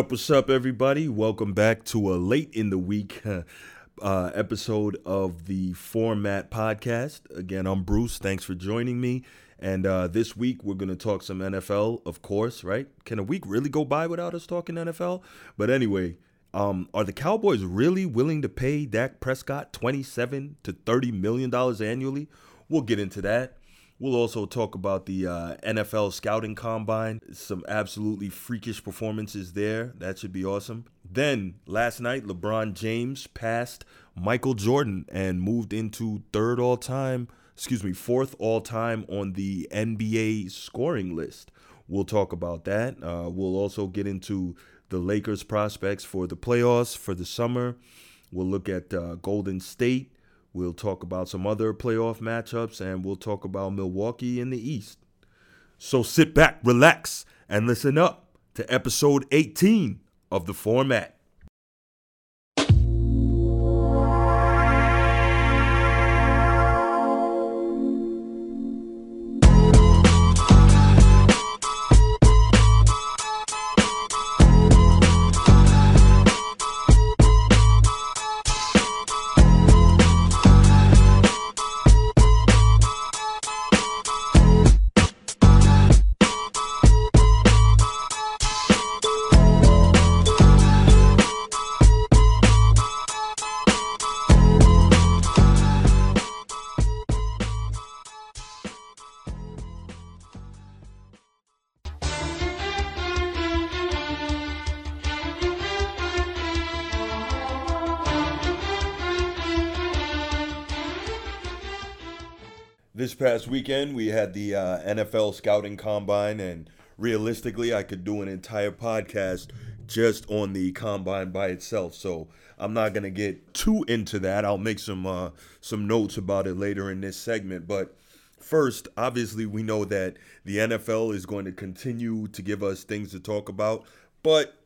What's up, everybody? Welcome back to a late in the week episode of the Format podcast. Again, I'm Bruce. Thanks for joining me. And this week, we're going to talk some NFL, of course, right? Can a week really go by without us talking NFL? But anyway, are the Cowboys really willing to pay Dak Prescott $27 to $30 million annually? We'll get into that. We'll also talk about the NFL scouting combine, some absolutely freakish performances there. That should be awesome. Then, last night, LeBron James passed Michael Jordan and moved into fourth all-time on the NBA scoring list. We'll talk about that. We'll also get into the Lakers prospects for the playoffs for the summer. We'll look at Golden State. We'll talk about some other playoff matchups, and we'll talk about Milwaukee in the East. So sit back, relax, and listen up to episode 18 of The Format. This past weekend, we had the NFL scouting combine, and realistically, I could do an entire podcast just on the combine by itself. So I'm not going to get too into that. I'll make some notes about it later in this segment. But first, obviously, we know that the NFL is going to continue to give us things to talk about, but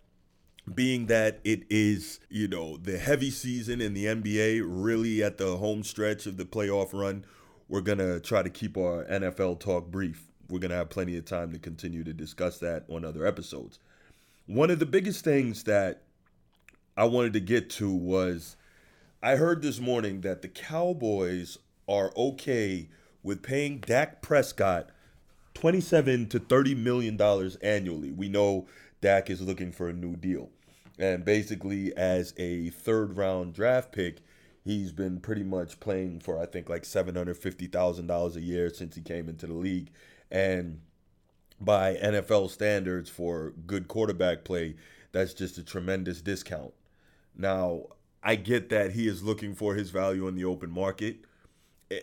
being that it is, the heavy season in the NBA, really at the home stretch of the playoff run, we're going to try to keep our NFL talk brief. We're going to have plenty of time to continue to discuss that on other episodes. One of the biggest things that I wanted to get to was I heard this morning that the Cowboys are okay with paying Dak Prescott $27 to $30 million annually. We know Dak is looking for a new deal. And basically, as a third-round draft pick, he's been pretty much playing for, I think, like $750,000 a year since he came into the league. And by NFL standards for good quarterback play, that's just a tremendous discount. Now, I get that he is looking for his value in the open market.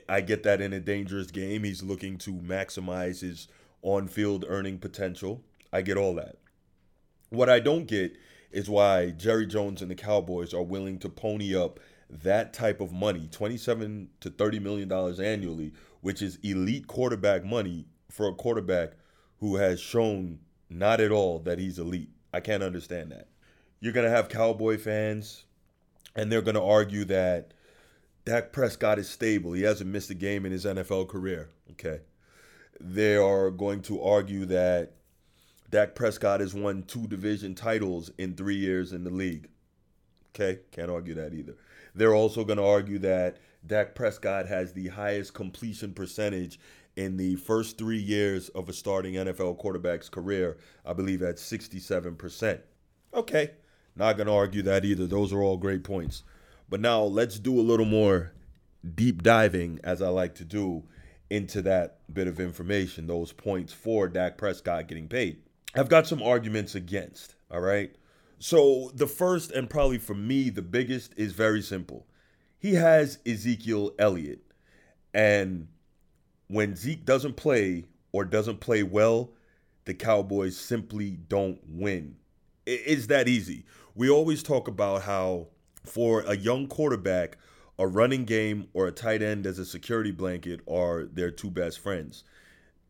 I get that in a dangerous game, he's looking to maximize his on-field earning potential. I get all that. What I don't get is why Jerry Jones and the Cowboys are willing to pony up that type of money, $27 to $30 million annually, which is elite quarterback money for a quarterback who has shown not at all that he's elite. I can't understand that. You're going to have Cowboy fans, and they're going to argue that Dak Prescott is stable. He hasn't missed a game in his NFL career, okay? They are going to argue that Dak Prescott has won 2 division titles in 3 years in the league. Okay, can't argue that either. They're also going to argue that Dak Prescott has the highest completion percentage in the first 3 years of a starting NFL quarterback's career, I believe at 67%. Okay, not going to argue that either. Those are all great points. But now let's do a little more deep diving, as I like to do, into that bit of information, those points for Dak Prescott getting paid. I've got some arguments against, all right? So the first, and probably for me, the biggest, is very simple. He has Ezekiel Elliott. And when Zeke doesn't play or doesn't play well, the Cowboys simply don't win. It's that easy. We always talk about how for a young quarterback, a running game or a tight end as a security blanket are their two best friends.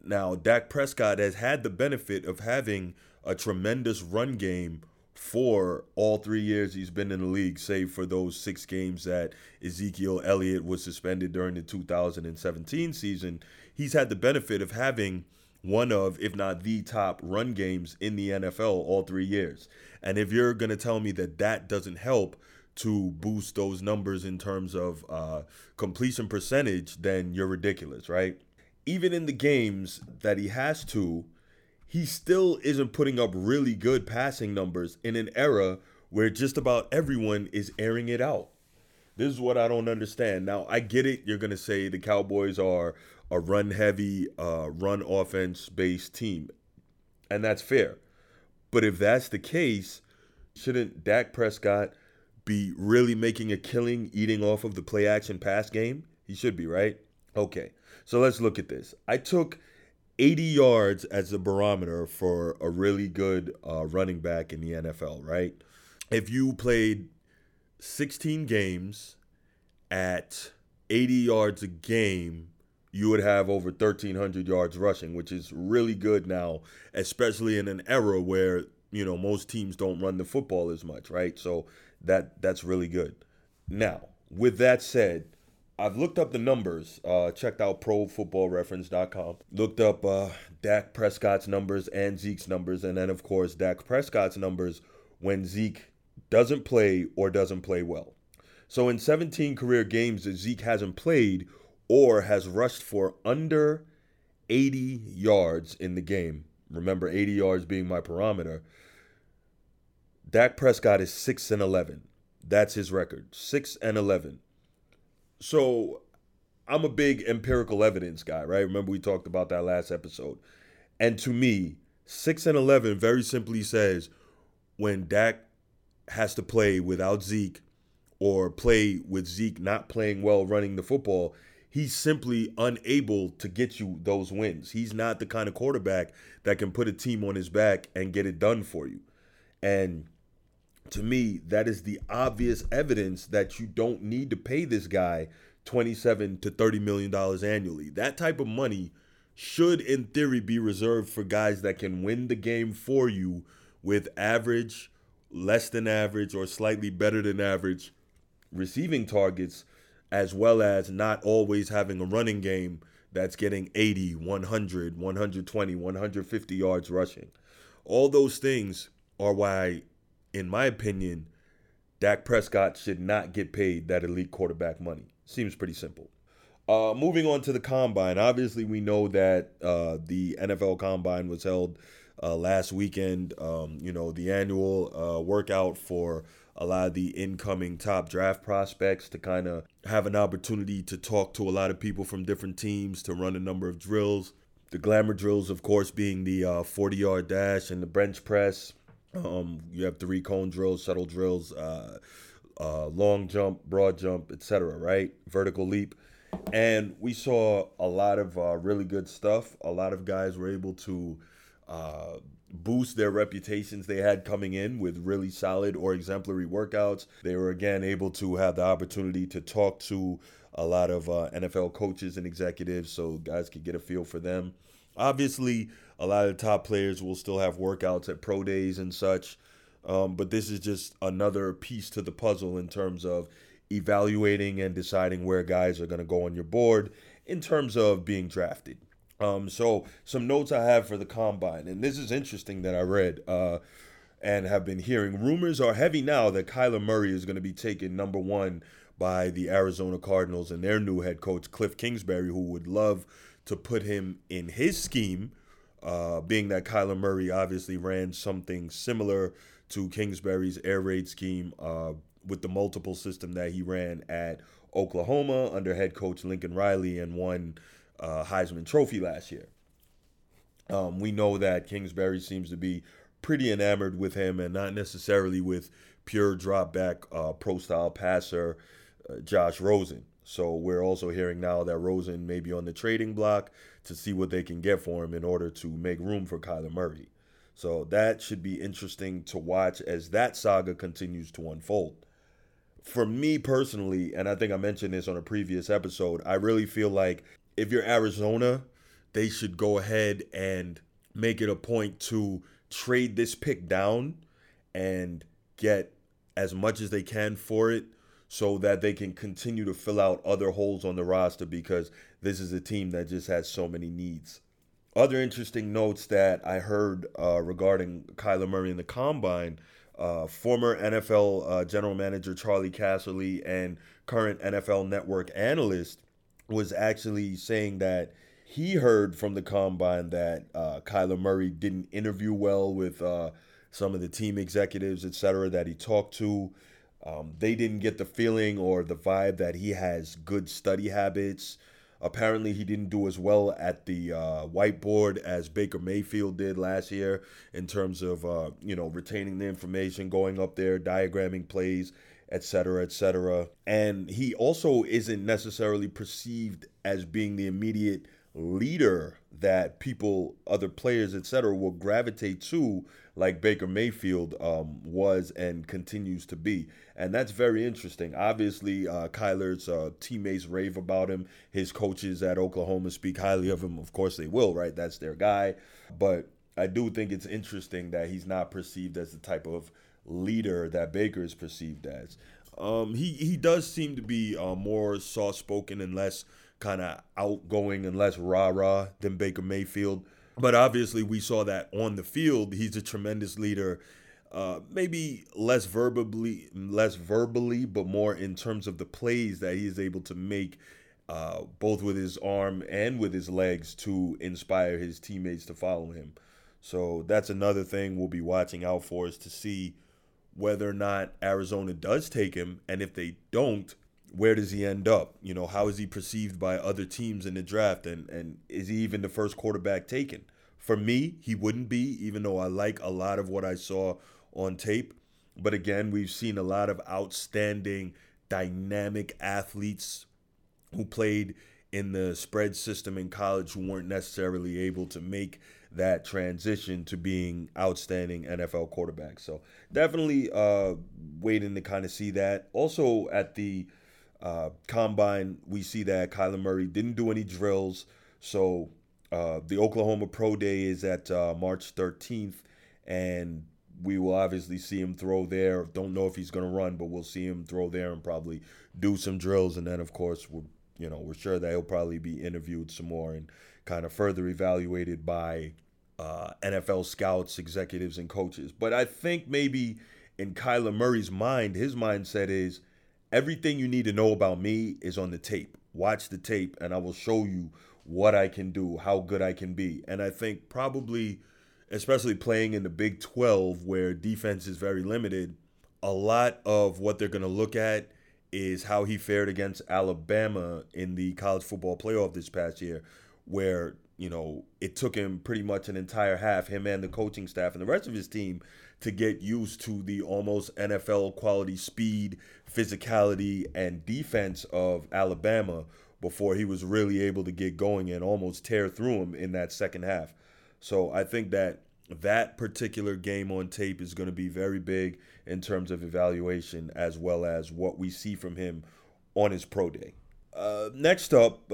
Now, Dak Prescott has had the benefit of having a tremendous run game for all 3 years he's been in the league, save for those 6 games that Ezekiel Elliott was suspended during the 2017 season. He's had the benefit of having one of, if not the top run games in the NFL all 3 years. And if you're going to tell me that that doesn't help to boost those numbers in terms of completion percentage, then you're ridiculous, right? Even in the games that he has to, he still isn't putting up really good passing numbers in an era where just about everyone is airing it out. This is what I don't understand. Now, I get it. You're going to say the Cowboys are a run-heavy, run offense-based team, and that's fair. But if that's the case, shouldn't Dak Prescott be really making a killing eating off of the play-action pass game? He should be, right? Okay, so let's look at this. I took 80 yards as a barometer for a really good running back in the NFL, right? If you played 16 games at 80 yards a game, you would have over 1,300 yards rushing, which is really good now, especially in an era where, you know, most teams don't run the football as much, right? So that's really good. Now, with that said, I've looked up the numbers, checked out profootballreference.com, looked up Dak Prescott's numbers and Zeke's numbers, and then, of course, Dak Prescott's numbers when Zeke doesn't play or doesn't play well. So in 17 career games that Zeke hasn't played or has rushed for under 80 yards in the game, remember 80 yards being my parameter, Dak Prescott is 6-11. That's his record, 6-11. So I'm a big empirical evidence guy, right? Remember we talked about that last episode. And to me, 6-11 very simply says when Dak has to play without Zeke or play with Zeke not playing well running the football, he's simply unable to get you those wins. He's not the kind of quarterback that can put a team on his back and get it done for you. And to me, that is the obvious evidence that you don't need to pay this guy $27 to $30 million annually. That type of money should, in theory, be reserved for guys that can win the game for you with average, less than average, or slightly better than average receiving targets, as well as not always having a running game that's getting 80, 100, 120, 150 yards rushing. All those things are why, in my opinion, Dak Prescott should not get paid that elite quarterback money. Seems pretty simple. Moving on to the Combine. Obviously, we know that the NFL Combine was held last weekend. You know, the annual workout for a lot of the incoming top draft prospects to kind of have an opportunity to talk to a lot of people from different teams, to run a number of drills. The glamour drills, of course, being the 40-yard dash and the bench press. You have 3-cone drills, shuttle drills, long jump, broad jump, etc., right? Vertical leap. And we saw a lot of really good stuff. A lot of guys were able to boost their reputations they had coming in with really solid or exemplary workouts. They were, again, able to have the opportunity to talk to a lot of NFL coaches and executives so guys could get a feel for them. Obviously, a lot of the top players will still have workouts at pro days and such, but this is just another piece to the puzzle in terms of evaluating and deciding where guys are going to go on your board in terms of being drafted. So some notes I have for the Combine, and this is interesting that I read and have been hearing. Rumors are heavy now that Kyler Murray is going to be taken number one by the Arizona Cardinals and their new head coach, Cliff Kingsbury, who would love to put him in his scheme, being that Kyler Murray obviously ran something similar to Kingsbury's air raid scheme with the multiple system that he ran at Oklahoma under head coach Lincoln Riley and won Heisman Trophy last year. We know that Kingsbury seems to be pretty enamored with him and not necessarily with pure drop-back pro-style passer Josh Rosen. So we're also hearing now that Rosen may be on the trading block to see what they can get for him in order to make room for Kyler Murray. So that should be interesting to watch as that saga continues to unfold. For me personally, and I think I mentioned this on a previous episode, I really feel like if you're Arizona, they should go ahead and make it a point to trade this pick down and get as much as they can for it, so that they can continue to fill out other holes on the roster, because this is a team that just has so many needs. Other interesting notes that I heard regarding Kyler Murray in the Combine, former NFL general manager Charlie Casserly and current NFL network analyst was actually saying that he heard from the Combine that Kyler Murray didn't interview well with some of the team executives, et cetera, that he talked to. They didn't get the feeling or the vibe that he has good study habits. Apparently, he didn't do as well at the whiteboard as Baker Mayfield did last year in terms of, retaining the information, going up there, diagramming plays, et cetera, et cetera. And he also isn't necessarily perceived as being the immediate leader that people, other players, et cetera, will gravitate to like Baker Mayfield was and continues to be. And that's very interesting. Obviously, Kyler's teammates rave about him. His coaches at Oklahoma speak highly of him. Of course they will, right? That's their guy. But I do think it's interesting that he's not perceived as the type of leader that Baker is perceived as. He does seem to be more soft-spoken and less kind of outgoing and less rah-rah than Baker Mayfield. But obviously we saw that on the field, he's a tremendous leader, maybe less verbally, but more in terms of the plays that he is able to make both with his arm and with his legs to inspire his teammates to follow him. So that's another thing we'll be watching out for, is to see whether or not Arizona does take him. And if they don't, where does he end up? You know, how is he perceived by other teams in the draft? And is he even the first quarterback taken? For me, he wouldn't be, even though I like a lot of what I saw on tape. But again, we've seen a lot of outstanding, dynamic athletes who played in the spread system in college who weren't necessarily able to make that transition to being outstanding NFL quarterbacks. So definitely waiting to kind of see that. Also at the Combine, we see that Kyler Murray didn't do any drills. So the Oklahoma Pro Day is at March 13th, and we will obviously see him throw there. Don't know if he's going to run, but we'll see him throw there and probably do some drills. And then, of course, we're sure that he'll probably be interviewed some more and kind of further evaluated by NFL scouts, executives, and coaches. But I think maybe in Kyler Murray's mind, his mindset is, everything you need to know about me is on the tape. Watch the tape, and I will show you what I can do, how good I can be. And I think probably, especially playing in the Big 12 where defense is very limited, a lot of what they're going to look at is how he fared against Alabama in the college football playoff this past year, where, it took him pretty much an entire half, him and the coaching staff and the rest of his team, to get used to the almost NFL quality speed, physicality, and defense of Alabama before he was really able to get going and almost tear through him in that second half. So I think that particular game on tape is going to be very big in terms of evaluation, as well as what we see from him on his pro day. Next up,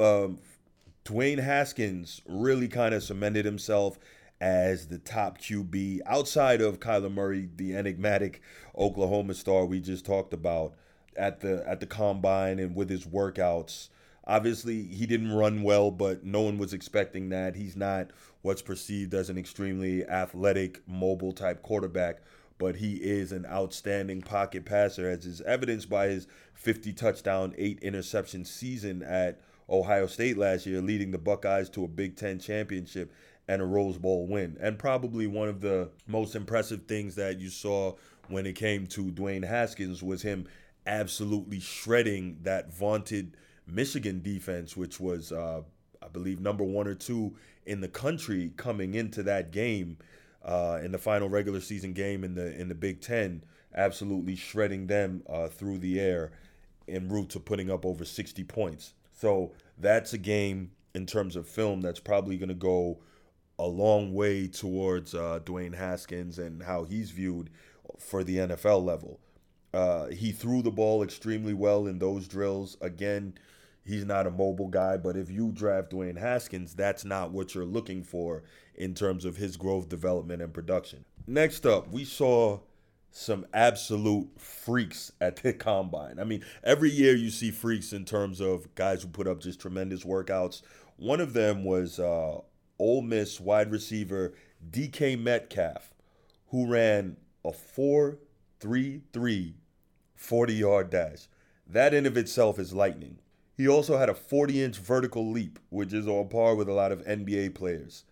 Dwayne Haskins really kind of cemented himself as the top QB outside of Kyler Murray, the enigmatic Oklahoma star we just talked about, at the Combine and with his workouts. Obviously, he didn't run well, but no one was expecting that. He's not what's perceived as an extremely athletic, mobile type quarterback, but he is an outstanding pocket passer, as is evidenced by his 50 touchdown, 8 interception season at Ohio State last year, leading the Buckeyes to a Big Ten championship and a Rose Bowl win. And probably one of the most impressive things that you saw when it came to Dwayne Haskins was him absolutely shredding that vaunted Michigan defense, which was, I believe, number 1 or 2 in the country coming into that game, in the final regular season game in the Big Ten, absolutely shredding them through the air en route to putting up over 60 points. So that's a game in terms of film that's probably going to go a long way towards Dwayne Haskins and how he's viewed for the NFL level. He threw the ball extremely well in those drills. Again, he's not a mobile guy, but if you draft Dwayne Haskins, that's not what you're looking for in terms of his growth, development, and production. Next up, we saw some absolute freaks at the Combine. I mean, every year you see freaks in terms of guys who put up just tremendous workouts. One of them was Ole Miss wide receiver DK Metcalf, who ran a 4.33 40-yard dash. That in of itself is lightning. He also had a 40-inch vertical leap, which is on par with a lot of NBA players.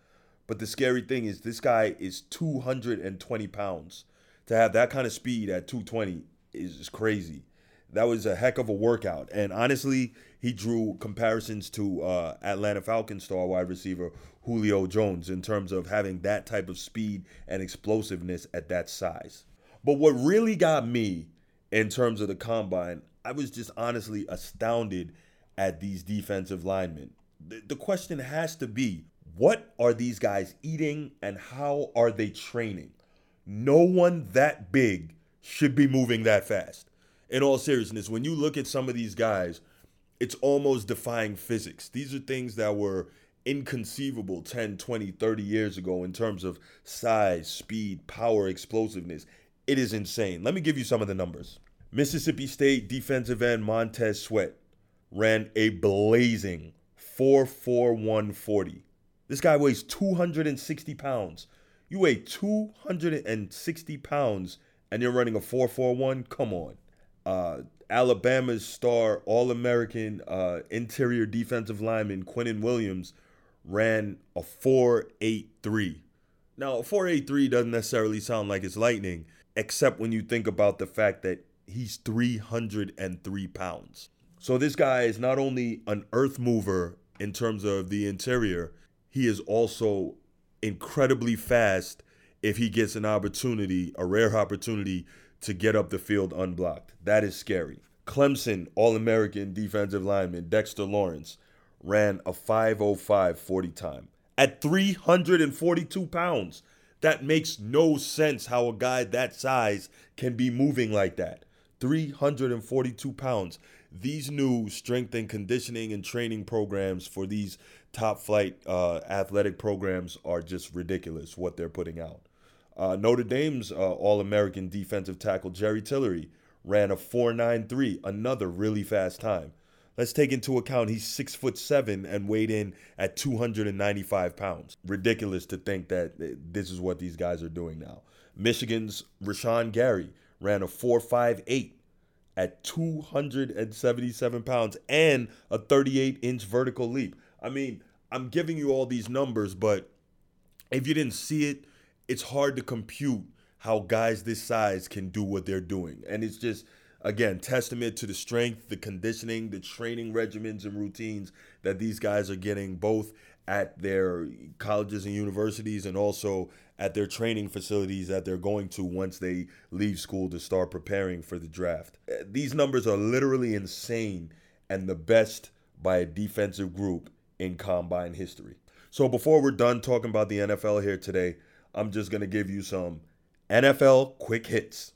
But the scary thing is this guy is 220 pounds. To have that kind of speed at 220 is crazy. That was a heck of a workout. And honestly, he drew comparisons to Atlanta Falcons star wide receiver Julio Jones in terms of having that type of speed and explosiveness at that size. But what really got me in terms of the combine, I was just honestly astounded at these defensive linemen. The question has to be, what are these guys eating and how are they training? No one that big should be moving that fast. In all seriousness, when you look at some of these guys, it's almost defying physics. These are things that were inconceivable 10, 20, 30 years ago in terms of size, speed, power, explosiveness. It is insane. Let me give you some of the numbers. Mississippi State defensive end Montez Sweat ran a blazing 4.41 40. This guy weighs 260 pounds. You weigh 260 pounds and you're running a 4.41? Come on. Alabama's star All-American interior defensive lineman Quinnen Williams ran a 4.83. Now, a 4.83 doesn't necessarily sound like it's lightning, except when you think about the fact that he's 303 pounds. So this guy is not only an earth mover in terms of the interior, he is also incredibly fast if he gets an opportunity, a rare opportunity, to get up the field unblocked. That is scary. Clemson All-American defensive lineman Dexter Lawrence ran a 5.05 40 time at 342 pounds. That makes no sense how a guy that size can be moving like that. 342 pounds. These new strength and conditioning and training programs for these top flight athletic programs are just ridiculous what they're putting out. Notre Dame's All-American defensive tackle Jerry Tillery ran a 4.93, another really fast time. Let's take into account he's 6'7" and weighed in at 295 pounds. Ridiculous to think that this is what these guys are doing now. Michigan's Rashawn Gary ran a 4.58 at 277 pounds and a 38-inch vertical leap. I mean, I'm giving you all these numbers, but if you didn't see it, it's hard to compute how guys this size can do what they're doing. And it's just, again, testament to the strength, the conditioning, the training regimens and routines that these guys are getting both at their colleges and universities and also at their training facilities that they're going to once they leave school to start preparing for the draft. These numbers are literally insane and the best by a defensive group in combine history. So before we're done talking about the NFL here today, I'm just going to give you some NFL quick hits.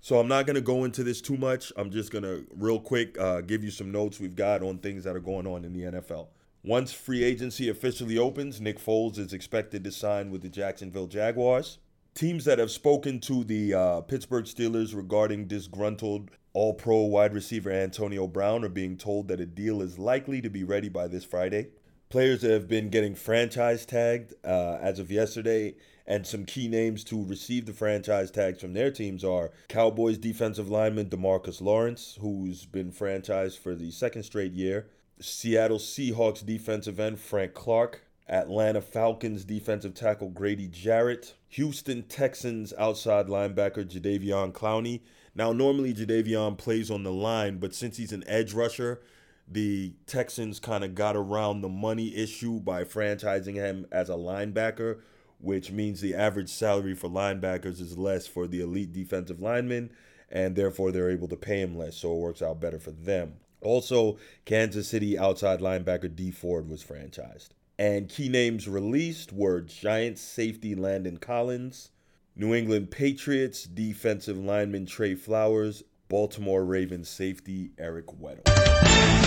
So I'm not going to go into this too much. I'm just going to real quick give you some notes we've got on things that are going on in the NFL. Once free agency officially opens, Nick Foles is expected to sign with the Jacksonville Jaguars. Teams that have spoken to the Pittsburgh Steelers regarding disgruntled All-Pro wide receiver Antonio Brown are being told that a deal is likely to be ready by this Friday. Players that have been getting franchise tagged as of yesterday, and some key names to receive the franchise tags from their teams are Cowboys defensive lineman DeMarcus Lawrence, who's been franchised for the second straight year, Seattle Seahawks defensive end Frank Clark, Atlanta Falcons defensive tackle Grady Jarrett, Houston Texans outside linebacker Jadeveon Clowney. Now, normally Jadeveon plays on the line, but since he's an edge rusher, the Texans kind of got around the money issue by franchising him as a linebacker, which means the average salary for linebackers is less for the elite defensive linemen, and therefore they're able to pay him less, so it works out better for them. Also, Kansas City outside linebacker Dee Ford was franchised. And key names released were Giants safety Landon Collins, New England Patriots defensive lineman Trey Flowers, Baltimore Ravens safety Eric Weddle.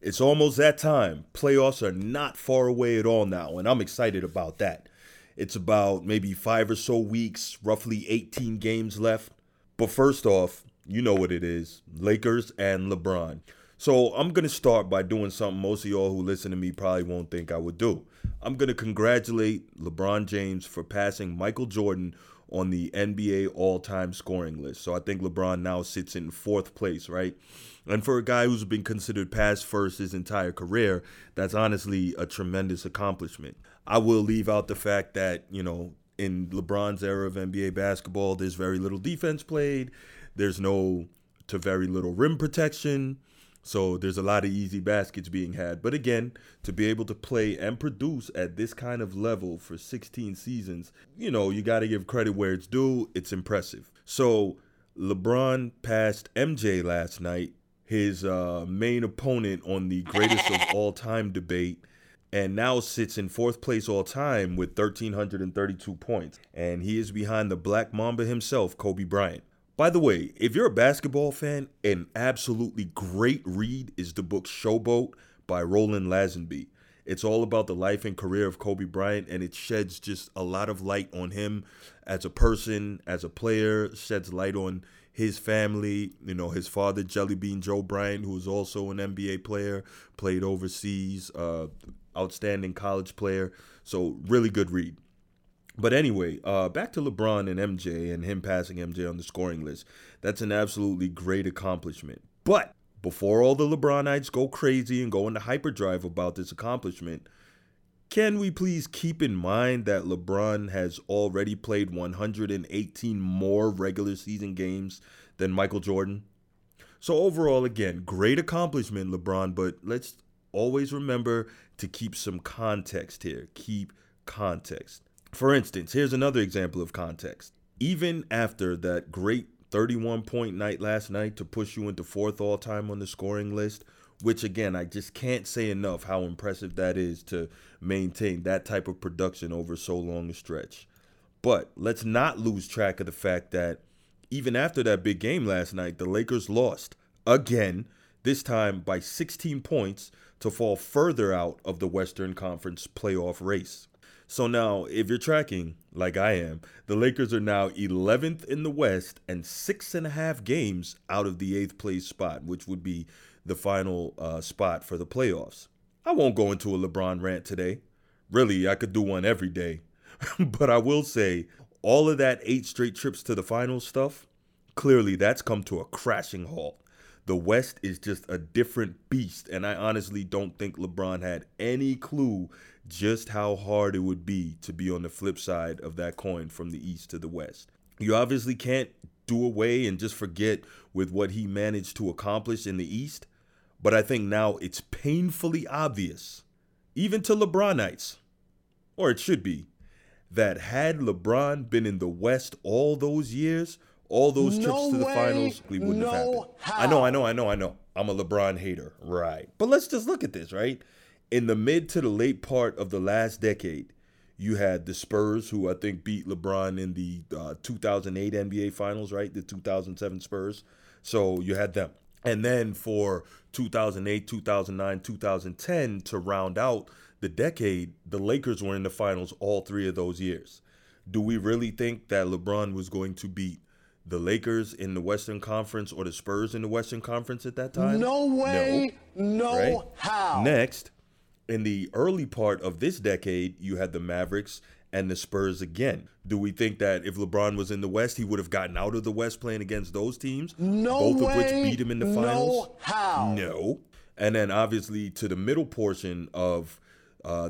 It's It's almost that time. Playoffs are not far away at all now, and I'm excited about that. It's about maybe 5 or so weeks, roughly 18 games left. But first off, you know what it is, Lakers and LeBron. So I'm going to start by doing something most of y'all who listen to me probably won't think I would do. I'm going to congratulate LeBron James for passing Michael Jordan on the NBA all-time scoring list. So I think LeBron now sits in 4th place, right? And for a guy who's been considered pass first his entire career, that's honestly a tremendous accomplishment. I will leave out the fact that, you know, in LeBron's era of NBA basketball, there's very little defense played. There's no to very little rim protection. So there's a lot of easy baskets being had. But again, to be able to play and produce at this kind of level for 16 seasons, you know, you got to give credit where it's due. It's impressive. So LeBron passed MJ last night, his main opponent on the greatest of all time debate, and now sits in 4th place all time with 1,332 points. And he is behind the Black Mamba himself, Kobe Bryant. By the way, if you're a basketball fan, an absolutely great read is the book Showboat by Roland Lazenby. It's all about the life and career of Kobe Bryant, and it sheds just a lot of light on him as a person, as a player, sheds light on his family, you know, his father, Jellybean Joe Bryant, who was also an NBA player, played overseas, outstanding college player. So really good read. But anyway, back to LeBron and MJ and him passing MJ on the scoring list. That's an absolutely great accomplishment. But before all the LeBronites go crazy and go into hyperdrive about this accomplishment, can we please keep in mind that LeBron has already played 118 more regular season games than Michael Jordan? So overall, again, great accomplishment, LeBron, but let's always remember to keep some context here. Keep context. For instance, here's another example of context. Even after that great 31-point night last night to push you into 4th all-time on the scoring list, which, again, I just can't say enough how impressive that is to maintain that type of production over so long a stretch. But let's not lose track of the fact that even after that big game last night, the Lakers lost again, this time by 16 points to fall further out of the Western Conference playoff race. So now, if you're tracking, like I am, the Lakers are now 11th in the West and 6.5 games out of the 8th place spot, which would be the final spot for the playoffs. I won't go into a LeBron rant today. Really, I could do one every day. But I will say, all of that 8 straight trips to the finals stuff, clearly that's come to a crashing halt. The West is just a different beast, and I honestly don't think LeBron had any clue just how hard it would be to be on the flip side of that coin from the East to the West. You obviously can't do away and just forget with what he managed to accomplish in the East, but I think now it's painfully obvious, even to LeBronites, or it should be, that had LeBron been in the West all those years, all those trips to the finals, we wouldn't have happened. I know. I'm a LeBron hater, right? But let's just look at this, right? In the mid to the late part of the last decade, you had the Spurs, who I think beat LeBron in the 2008 NBA Finals, right? The 2007 Spurs. So you had them. And then for 2008, 2009, 2010, to round out the decade, the Lakers were in the finals all 3 of those years. Do we really think that LeBron was going to beat the Lakers in the Western Conference or the Spurs in the Western Conference at that time? No way, no, right? How? Next, in the early part of this decade, you had the Mavericks and the Spurs again. Do we think that if LeBron was in the West, he would have gotten out of the West playing against those teams? No both way, of which beat him in the finals? No, how? No. And then obviously to the middle portion of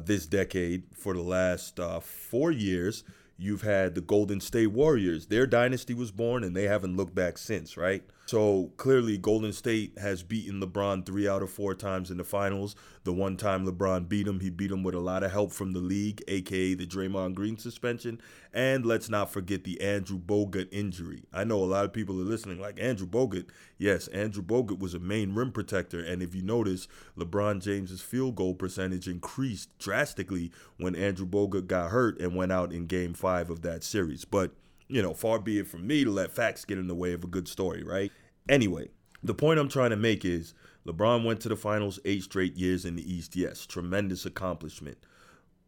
this decade, for the last 4 years, you've had the Golden State Warriors. Their dynasty was born, and they haven't looked back since, right? So clearly Golden State has beaten LeBron 3 out of 4 times in the finals. The one time LeBron beat him, he beat him with a lot of help from the league, a.k.a. the Draymond Green suspension. And let's not forget the Andrew Bogut injury. I know a lot of people are listening like, Andrew Bogut? Yes, Andrew Bogut was a main rim protector. And if you notice, LeBron James's field goal percentage increased drastically when Andrew Bogut got hurt and went out in Game 5 of that series. But, you know, far be it from me to let facts get in the way of a good story, right? Anyway, the point I'm trying to make is LeBron went to the finals 8 straight years in the East, yes, tremendous accomplishment.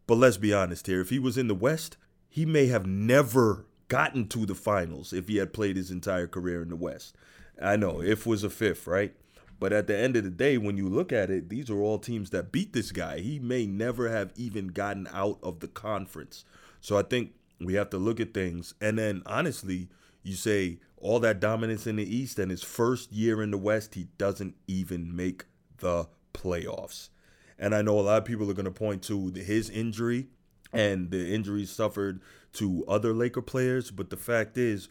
But let's be honest here, if he was in the West, he may have never gotten to the finals if he had played his entire career in the West. I know, if was a fifth, right? But at the end of the day, when you look at it, these are all teams that beat this guy. He may never have even gotten out of the conference. So I think we have to look at things. And then, honestly, you say all that dominance in the East and his first year in the West, he doesn't even make the playoffs. And I know a lot of people are going to point to his injury and the injuries suffered to other Laker players. But the fact is,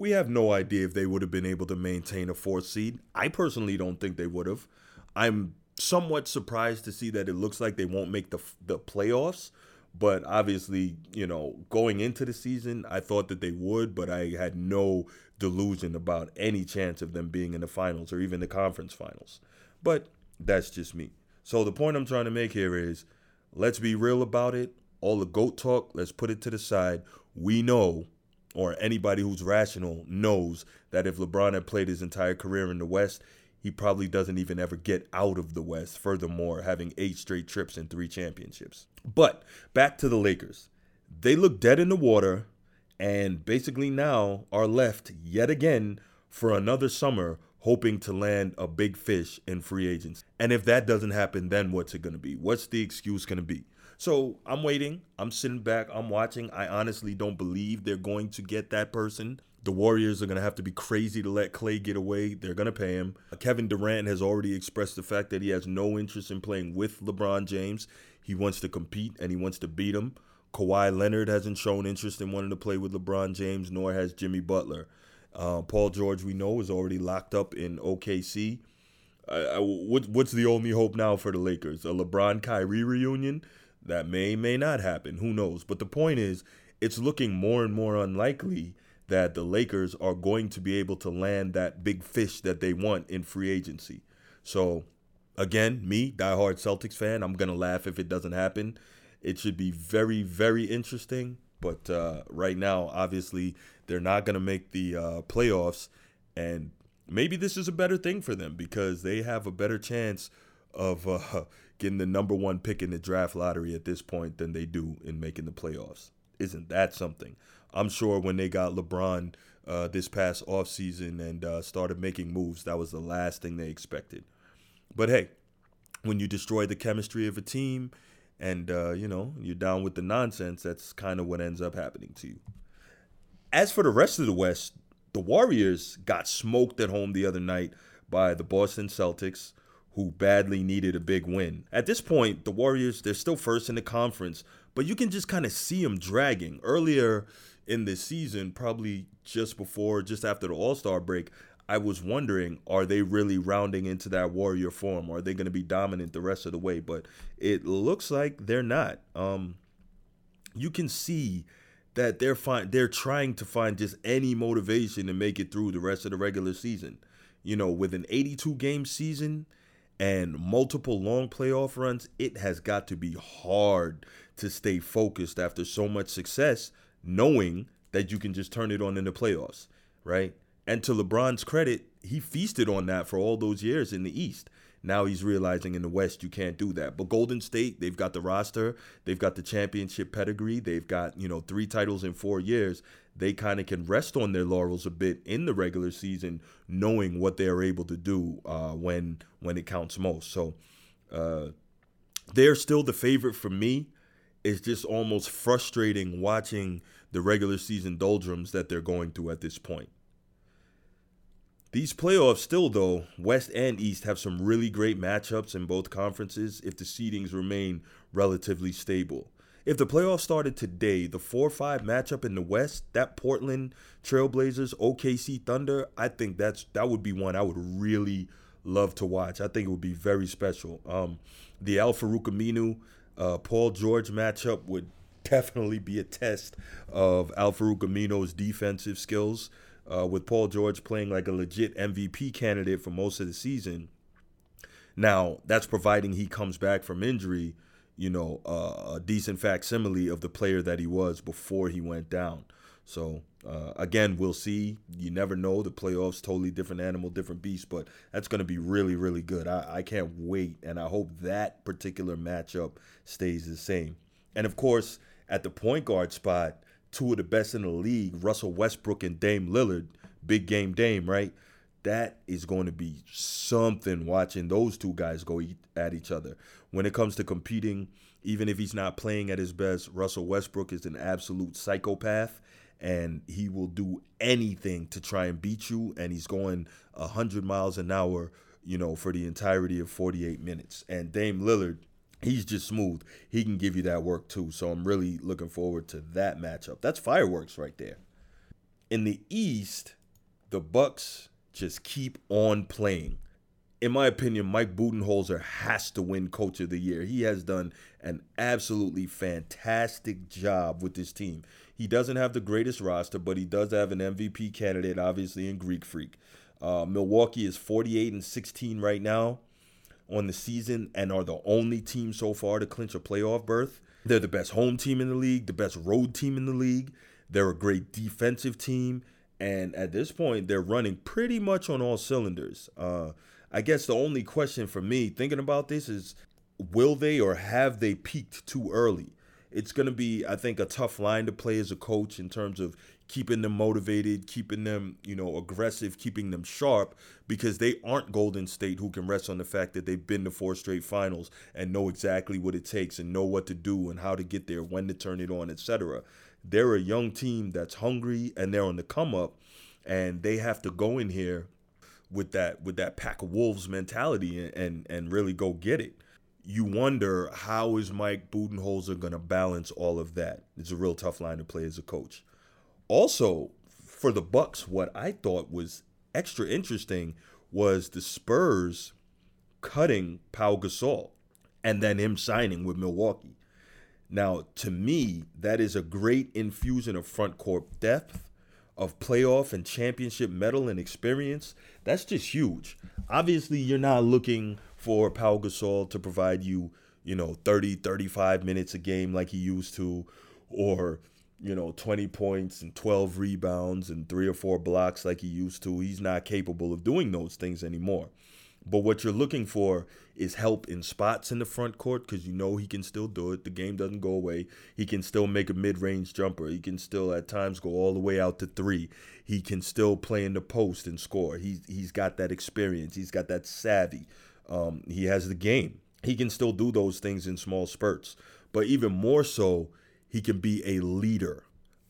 we have no idea if they would have been able to maintain a 4th seed. I personally don't think they would have. I'm somewhat surprised to see that it looks like they won't make the playoffs. But obviously, you know, going into the season, I thought that they would, but I had no delusion about any chance of them being in the finals or even the conference finals. But that's just me. So the point I'm trying to make here is, let's be real about it. All the GOAT talk, let's put it to the side. We know, or anybody who's rational knows, that if LeBron had played his entire career in the West, he probably doesn't even ever get out of the West. Furthermore, having 8 straight trips and 3 championships. But back to the Lakers. They look dead in the water and basically now are left yet again for another summer hoping to land a big fish in free agents. And if that doesn't happen, then what's it going to be? What's the excuse going to be? So I'm waiting. I'm sitting back. I'm watching. I honestly don't believe they're going to get that person. The Warriors are going to have to be crazy to let Klay get away. They're going to pay him. Kevin Durant has already expressed the fact that he has no interest in playing with LeBron James. He wants to compete and he wants to beat him. Kawhi Leonard hasn't shown interest in wanting to play with LeBron James, nor has Jimmy Butler. Paul George, we know, is already locked up in OKC. What's the only hope now for the Lakers? A LeBron-Kyrie reunion? That may not happen. Who knows? But the point is, it's looking more and more unlikely that the Lakers are going to be able to land that big fish that they want in free agency. So, again, me, diehard Celtics fan, I'm going to laugh if it doesn't happen. It should be very, very interesting. But right now, obviously, they're not going to make the playoffs. And maybe this is a better thing for them because they have a better chance of getting the number 1 pick in the draft lottery at this point than they do in making the playoffs. Isn't that something? I'm sure when they got LeBron this past offseason and started making moves, that was the last thing they expected. But hey, when you destroy the chemistry of a team and, you know, you're down with the nonsense, that's kind of what ends up happening to you. As for the rest of the West, the Warriors got smoked at home the other night by the Boston Celtics, who badly needed a big win. At this point, the Warriors, they're still first in the conference, but you can just kind of see them dragging. Earlier in the season, probably just after the All-Star break, I was wondering, are they really rounding into that Warrior form? Are they going to be dominant the rest of the way? But it looks like they're not. You can see that they're trying to find just any motivation to make it through the rest of the regular season. You know, with an 82-game season and multiple long playoff runs, it has got to be hard to stay focused after so much success, knowing that you can just turn it on in the playoffs, right? And to LeBron's credit, he feasted on that for all those years in the East. Now he's realizing in the West you can't do that. But Golden State, they've got the roster, they've got the championship pedigree, they've got, you know, 3 titles in 4 years. They kind of can rest on their laurels a bit in the regular season, knowing what they are able to do when it counts most. So they're still the favorite for me. It's just almost frustrating watching the regular season doldrums that they're going through at this point. These playoffs still, though, West and East have some really great matchups in both conferences if the seedings remain relatively stable. If the playoffs started today, the 4-5 matchup in the West, that Portland Trailblazers, OKC Thunder, I think that would be one I would really love to watch. I think it would be very special. The Al Farouk Aminu, Paul George matchup would definitely be a test of Al Farouk Aminu's defensive skills, with Paul George playing like a legit MVP candidate for most of the season. Now, that's providing he comes back from injury, you know, a decent facsimile of the player that he was before he went down. So, again, we'll see. You never know. The playoffs, totally different animal, different beast, but that's going to be really, really good. I can't wait, and I hope that particular matchup stays the same. And, of course, at the point guard spot, two of the best in the league, Russell Westbrook and Dame Lillard, big game Dame, right? That is going to be something watching those two guys go at each other. When it comes to competing, even if he's not playing at his best, Russell Westbrook is an absolute psychopath, and he will do anything to try and beat you, and he's going 100 miles an hour, you know, for the entirety of 48 minutes. And Dame Lillard, he's just smooth. He can give you that work too, so I'm really looking forward to that matchup. That's fireworks right there. In the East, the Bucks just keep on playing. In my opinion, Mike Budenholzer has to win Coach of the Year. He has done an absolutely fantastic job with this team. He doesn't have the greatest roster, but he does have an MVP candidate, obviously, in Greek Freak. Milwaukee is 48-16 right now on the season and are the only team so far to clinch a playoff berth. They're the best home team in the league, the best road team in the league. They're a great defensive team. And at this point, they're running pretty much on all cylinders. I guess the only question for me thinking about this is, will they or have they peaked too early? It's going to be, I think, a tough line to play as a coach in terms of keeping them motivated, keeping them, you know, aggressive, keeping them sharp, because they aren't Golden State, who can rest on the fact that they've been to four straight finals and know exactly what it takes and know what to do and how to get there, when to turn it on, etc. They're a young team that's hungry and they're on the come up, and they have to go in here with that pack of wolves mentality and really go get it. You wonder, how is Mike Budenholzer going to balance all of that? It's a real tough line to play as a coach. Also, for the Bucks, what I thought was extra interesting was the Spurs cutting Pau Gasol and then him signing with Milwaukee. Now, to me, that is a great infusion of front court depth, of playoff and championship medal and experience. That's just huge. Obviously, you're not looking for Pau Gasol to provide you, 30, 35 minutes a game like he used to, or, 20 points and 12 rebounds and 3 or 4 blocks like he used to. He's not capable of doing those things anymore. But what you're looking for is help in spots in the front court, because he can still do it. The game doesn't go away. He can still make a mid-range jumper. He can still at times go all the way out to 3. He can still play in the post and score. He's got that experience. He's got that savvy. He has the game. He can still do those things in small spurts. But even more so, he can be a leader,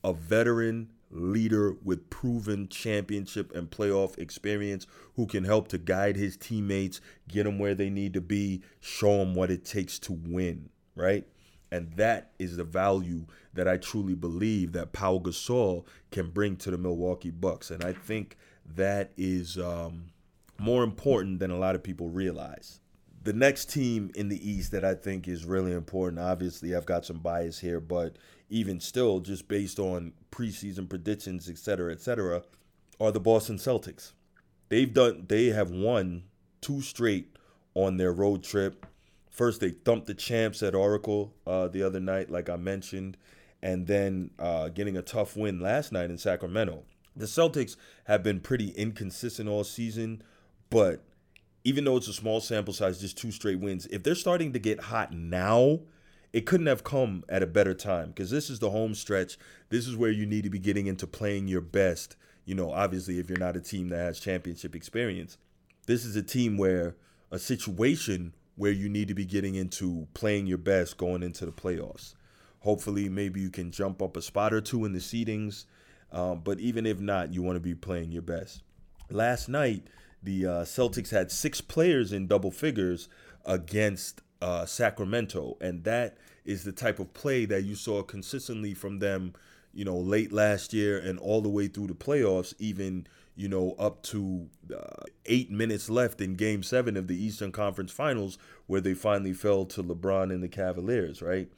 a veteran leader with proven championship and playoff experience, who can help to guide his teammates, get them where they need to be, show them what it takes to win, right? And that is the value that I truly believe that Pau Gasol can bring to the Milwaukee Bucks. And I think that is more important than a lot of people realize. The next team in the East that I think is really important, obviously I've got some bias here, but even still, just based on preseason predictions, et cetera, are the Boston Celtics. They have won 2 straight on their road trip. First, they thumped the champs at Oracle the other night, like I mentioned, and then getting a tough win last night in Sacramento. The Celtics have been pretty inconsistent all season, but even though it's a small sample size, just 2 straight wins, if they're starting to get hot now, it couldn't have come at a better time, because this is the home stretch. This is where you need to be getting into playing your best. Obviously, if you're not a team that has championship experience, this is a team where a situation where you need to be getting into playing your best going into the playoffs. Hopefully, maybe you can jump up a spot or 2 in the seedings, but even if not, you want to be playing your best. Last night, the Celtics had 6 players in double figures against Sacramento, and that is the type of play that you saw consistently from them, late last year and all the way through the playoffs, even, up to 8 minutes left in Game 7 of the Eastern Conference Finals, where they finally fell to LeBron and the Cavaliers, right?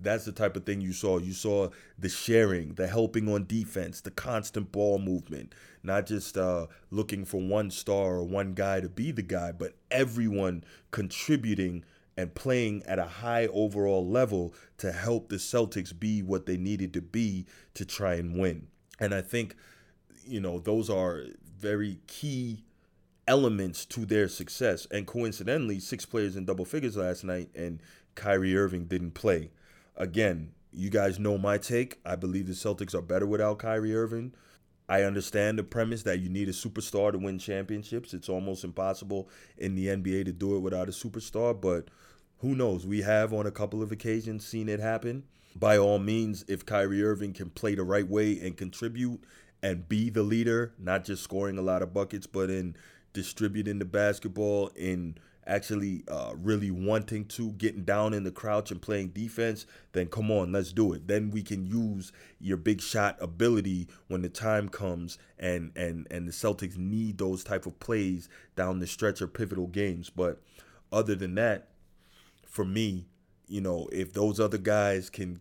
That's the type of thing you saw. You saw the sharing, the helping on defense, the constant ball movement, not just looking for one star or one guy to be the guy, but everyone contributing and playing at a high overall level to help the Celtics be what they needed to be to try and win. And I think, you know, those are very key elements to their success. And coincidentally, 6 players in double figures last night, and Kyrie Irving didn't play. Again, you guys know my take. I believe the Celtics are better without Kyrie Irving. I understand the premise that you need a superstar to win championships. It's almost impossible in the NBA to do it without a superstar, but who knows? We have on a couple of occasions seen it happen. By all means, if Kyrie Irving can play the right way and contribute and be the leader, not just scoring a lot of buckets, but in distributing the basketball, in actually really wanting to, getting down in the crouch and playing defense, then come on, let's do it. Then we can use your big shot ability when the time comes, and the Celtics need those type of plays down the stretch of pivotal games. But other than that, for me, you know, if those other guys can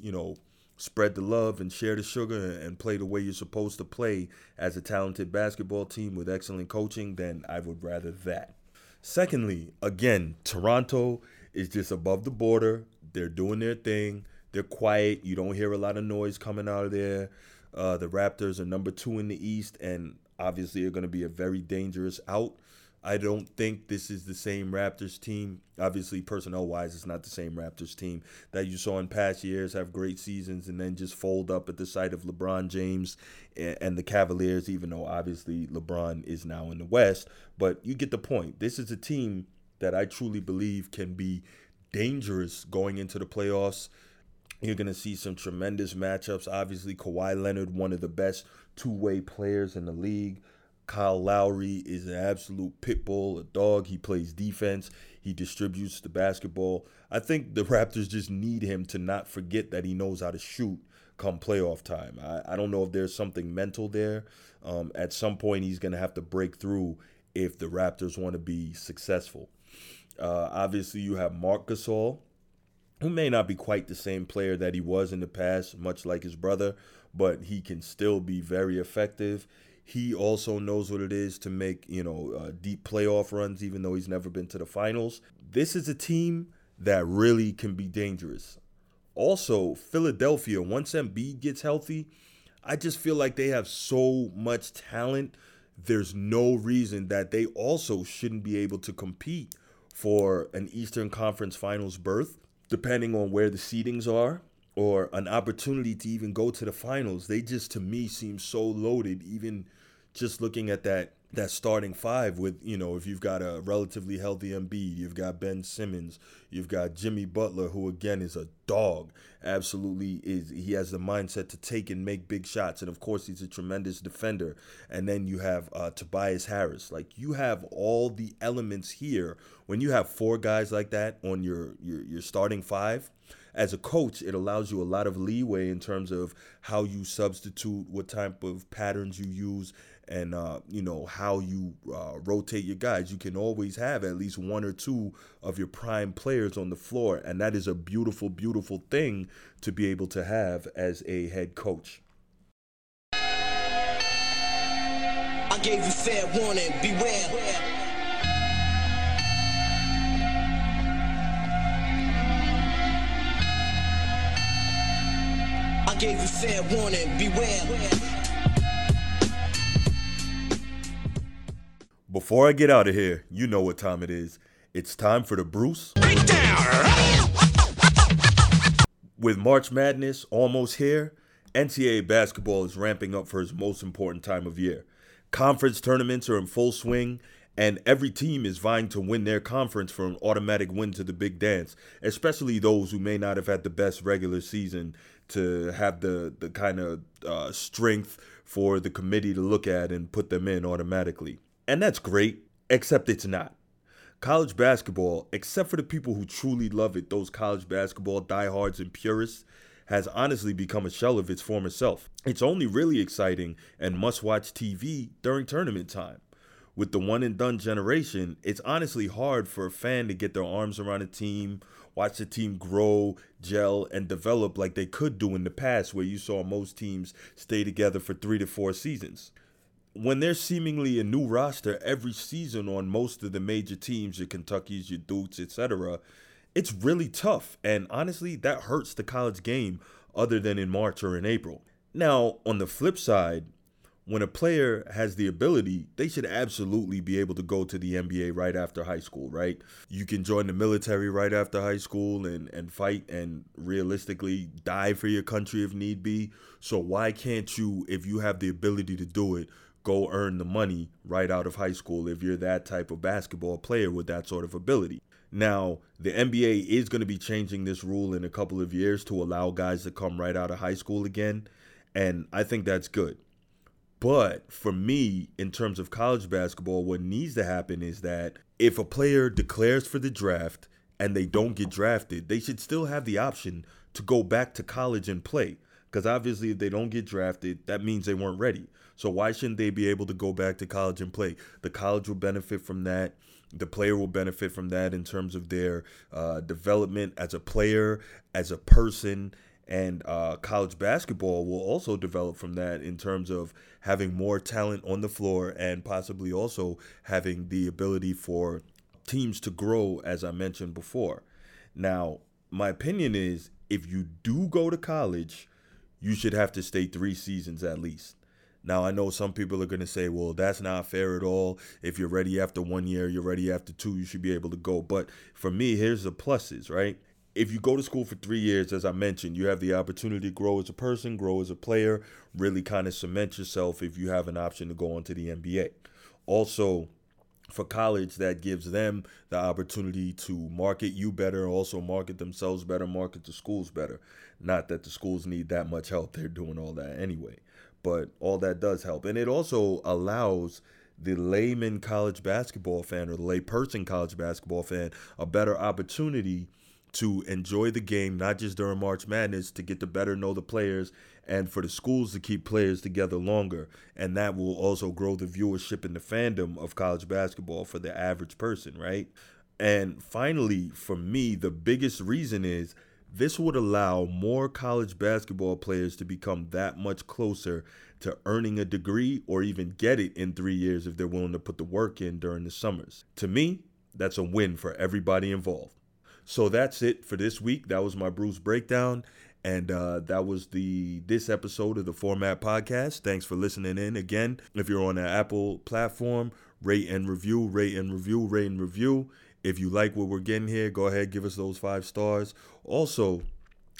you know, spread the love and share the sugar and play the way you're supposed to play as a talented basketball team with excellent coaching, then I would rather that. Secondly, again, Toronto is just above the border. They're doing their thing. They're quiet. You don't hear a lot of noise coming out of there. The Raptors are number 2 in the East, and obviously are going to be a very dangerous out. I don't think this is the same Raptors team. Obviously, personnel-wise, it's not the same Raptors team that you saw in past years have great seasons and then just fold up at the sight of LeBron James and the Cavaliers, even though obviously LeBron is now in the West. But you get the point. This is a team that I truly believe can be dangerous going into the playoffs. You're going to see some tremendous matchups. Obviously, Kawhi Leonard, one of the best two-way players in the league. Kyle Lowry is an absolute pit bull, a dog. He plays defense. He distributes the basketball. I think the Raptors just need him to not forget that he knows how to shoot come playoff time. I don't know if there's something mental there. At some point, he's going to have to break through if the Raptors want to be successful. Obviously, you have Marc Gasol, who may not be quite the same player that he was in the past, much like his brother, but he can still be very effective. He also knows what it is to make, you know, deep playoff runs, even though he's never been to the finals. This is a team that really can be dangerous. Also, Philadelphia, once Embiid gets healthy, I just feel like they have so much talent. There's no reason that they also shouldn't be able to compete for an Eastern Conference Finals berth, depending on where the seedings are, or an opportunity to even go to the finals. They just, to me, seem so loaded, even just looking at that starting five with, you know, if you've got a relatively healthy Embiid, you've got Ben Simmons, you've got Jimmy Butler, who, again, is a dog, absolutely is. He has the mindset to take and make big shots, and, of course, he's a tremendous defender. And then you have Tobias Harris. Like, you have all the elements here. When you have 4 guys like that on your starting five, as a coach, it allows you a lot of leeway in terms of how you substitute, what type of patterns you use, and, you know, how you rotate your guys. You can always have at least 1 or 2 of your prime players on the floor, and that is a beautiful, beautiful thing to be able to have as a head coach. I gave you fair warning, beware. Gave you fair warning, beware. Before I get out of here, you know what time it is. It's time for the Bruce Breakdown. With March Madness almost here, NCAA basketball is ramping up for its most important time of year. Conference tournaments are in full swing, and every team is vying to win their conference for an automatic win to the big dance, especially those who may not have had the best regular season to have the kind of strength for the committee to look at and put them in automatically. And that's great, except it's not. College basketball, except for the people who truly love it, those college basketball diehards and purists, has honestly become a shell of its former self. It's only really exciting and must-watch TV during tournament time. With the one-and-done generation, it's honestly hard for a fan to get their arms around a team, watch the team grow, gel, and develop like they could do in the past, where you saw most teams stay together for 3 to 4 seasons. When there's seemingly a new roster every season on most of the major teams, your Kentuckys, your Dukes, etc., it's really tough, and honestly, that hurts the college game other than in March or in April. Now, on the flip side, when a player has the ability, they should absolutely be able to go to the NBA right after high school, right? You can join the military right after high school and fight and realistically die for your country if need be. So why can't you, if you have the ability to do it, go earn the money right out of high school if you're that type of basketball player with that sort of ability? Now, the NBA is going to be changing this rule in a couple of years to allow guys to come right out of high school again, and I think that's good. But for me, in terms of college basketball, what needs to happen is that if a player declares for the draft and they don't get drafted, they should still have the option to go back to college and play. Because obviously, if they don't get drafted, that means they weren't ready. So why shouldn't they be able to go back to college and play? The college will benefit from that. The player will benefit from that in terms of their development as a player, as a person, and college basketball will also develop from that in terms of having more talent on the floor and possibly also having the ability for teams to grow, as I mentioned before. Now, my opinion is if you do go to college, you should have to stay 3 seasons at least. Now, I know some people are going to say, well, that's not fair at all. If you're ready after 1 year, you're ready after 2, you should be able to go. But for me, here's the pluses, right? If you go to school for 3 years, as I mentioned, you have the opportunity to grow as a person, grow as a player, really kind of cement yourself if you have an option to go onto the NBA. Also, for college, that gives them the opportunity to market you better, also market themselves better, market the schools better. Not that the schools need that much help. They're doing all that anyway. But all that does help. And it also allows the layman college basketball fan or the layperson college basketball fan a better opportunity to enjoy the game, not just during March Madness, to get to better know the players and for the schools to keep players together longer. And that will also grow the viewership and the fandom of college basketball for the average person, right? And finally, for me, the biggest reason is this would allow more college basketball players to become that much closer to earning a degree or even get it in 3 years if they're willing to put the work in during the summers. To me, that's a win for everybody involved. So that's it for this week. That was my Bruce Breakdown, and that was this episode of the Format Podcast. Thanks for listening in. Again, if you're on an Apple platform, rate and review, rate and review, rate and review. If you like what we're getting here, go ahead, give us those 5 stars. Also,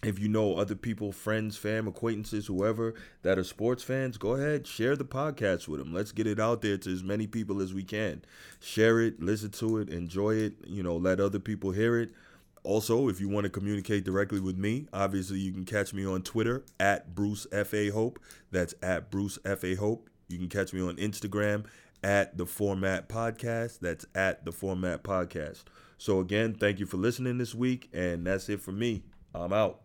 if you know other people, friends, fam, acquaintances, whoever, that are sports fans, go ahead, share the podcast with them. Let's get it out there to as many people as we can. Share it, listen to it, enjoy it, let other people hear it. Also, if you want to communicate directly with me, obviously you can catch me on Twitter, @BruceFAHope. That's @BruceFAHope. You can catch me on Instagram, @TheFormatPodcast. That's @TheFormatPodcast. So again, thank you for listening this week, and that's it for me. I'm out.